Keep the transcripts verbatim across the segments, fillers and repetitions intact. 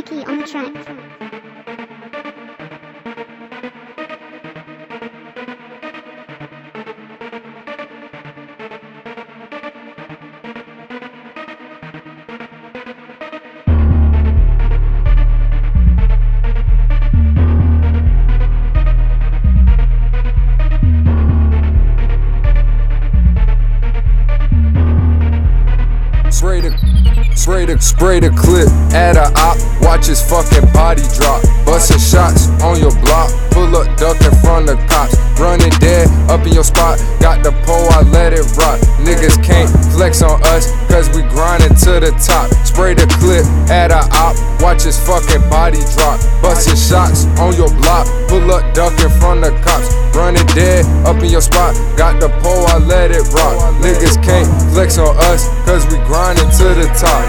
Mickey on the track. Spray the, spray the, spray the clip at a op. Watch his fucking body drop. Bustin' shots on your block. Pull up, duckin' from the cops. Running dead up in your spot. Got the pole, I let it rock. Niggas can't flex on us, cause we grindin' to the top. Spray the clip at a op. Watch his fucking body drop. Bustin' shots on your block. Pull up, duckin' from the cops. Running dead up in your spot. Got the pole, I let it rock. Niggas can't flex on us, cause we grindin' to the top.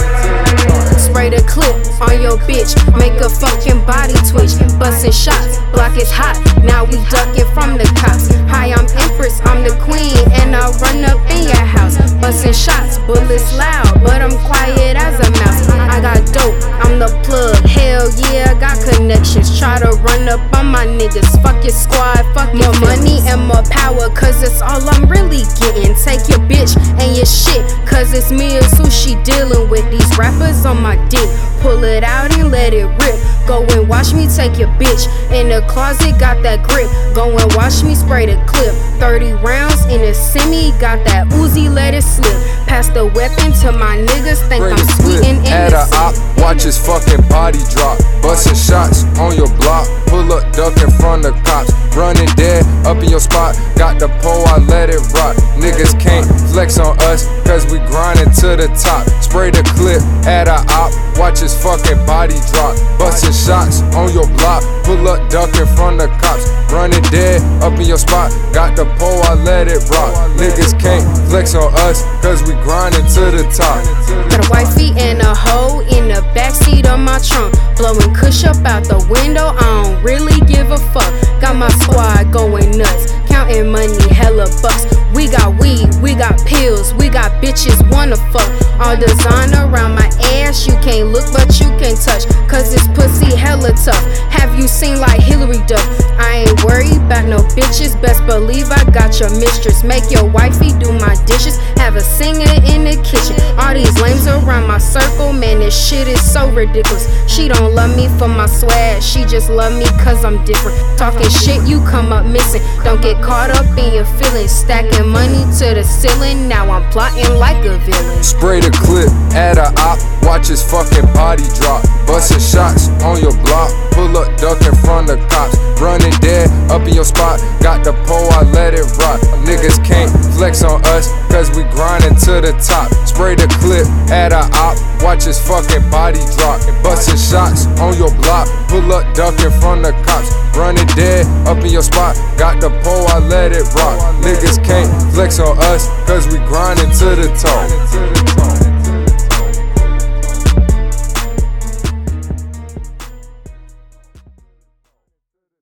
Spray the clip on your bitch. Make a fucking body twitch. Bustin' shots, block is hot. Now we duckin' from the cops. Hi, I'm Empress, I'm the queen, and I'll run up in your house. Bustin' shots, bullets loud, but I'm quiet as a mouse. I got dope, I'm the plug. Hell yeah, I got connections. Try to run up on my niggas. Fuck your squad, fuck your more money and more power, cause it's all I'm really getting. Take your bitch and your shit, cause it's me and sushi dealing with these rappers on my dick. Pull it out and let it rip. Go and watch me take your bitch. In the closet, got that grip. Go and watch me spray the clip. thirty rounds in a semi, got that Uzi, let it slip. Pass the weapon to my niggas, think I'm sweet and innocent. At a op, watch his fucking body drop. Bustin' shots on your block. Pull up, duckin' from the cops. Running dead up in your spot. Got the pole, I let it rock. Niggas can't flex on us, cause we grindin' to the top. Spray the clip at a op. Watch his fucking body drop. Bustin' shots on your block. Pull up, duckin' from the cops. Running dead up in your spot. Got the pole, I let it rock. Niggas can't flex on us, cause we grindin' to the top. Got a wifey and a hoe in the backseat of my trunk. Blowin' kush up out the window. I don't really give a fuck. Got my squad going nuts. Counting money, hella bucks. We got weed, we got pills, we got bitches wanna fuck. All designer around my ass, you can't look but you can touch. Cause this pussy hella tough. Have you seen like Hillary Duff? I ain't worried about no bitches. Best believe I got your mistress. Make your wifey do my dishes. Have a singer in the kitchen. All these lames around my circle, man, this shit is so ridiculous. She don't love me for my swag, she just love me cause I'm different. Talking shit, you come up missing. Don't get caught up in your feelings. Stacking money to the ceiling, now I'm plotting like a villain. Spray the clip at a op. Watch his fucking body drop. Bustin' shots on your block. Pull up, duckin' from the cops. Running dead up in your spot. Got the pole, I let it rock. Niggas can't flex on us, cause we grindin' to the top. Spray the clip at a op. Watch his fucking body drop. Bustin' shots on your block. Pull up, duckin' from the cops. Running dead up in your spot. Got the pole, I let it rock. Niggas can't flex on us, cause we grindin' to the top.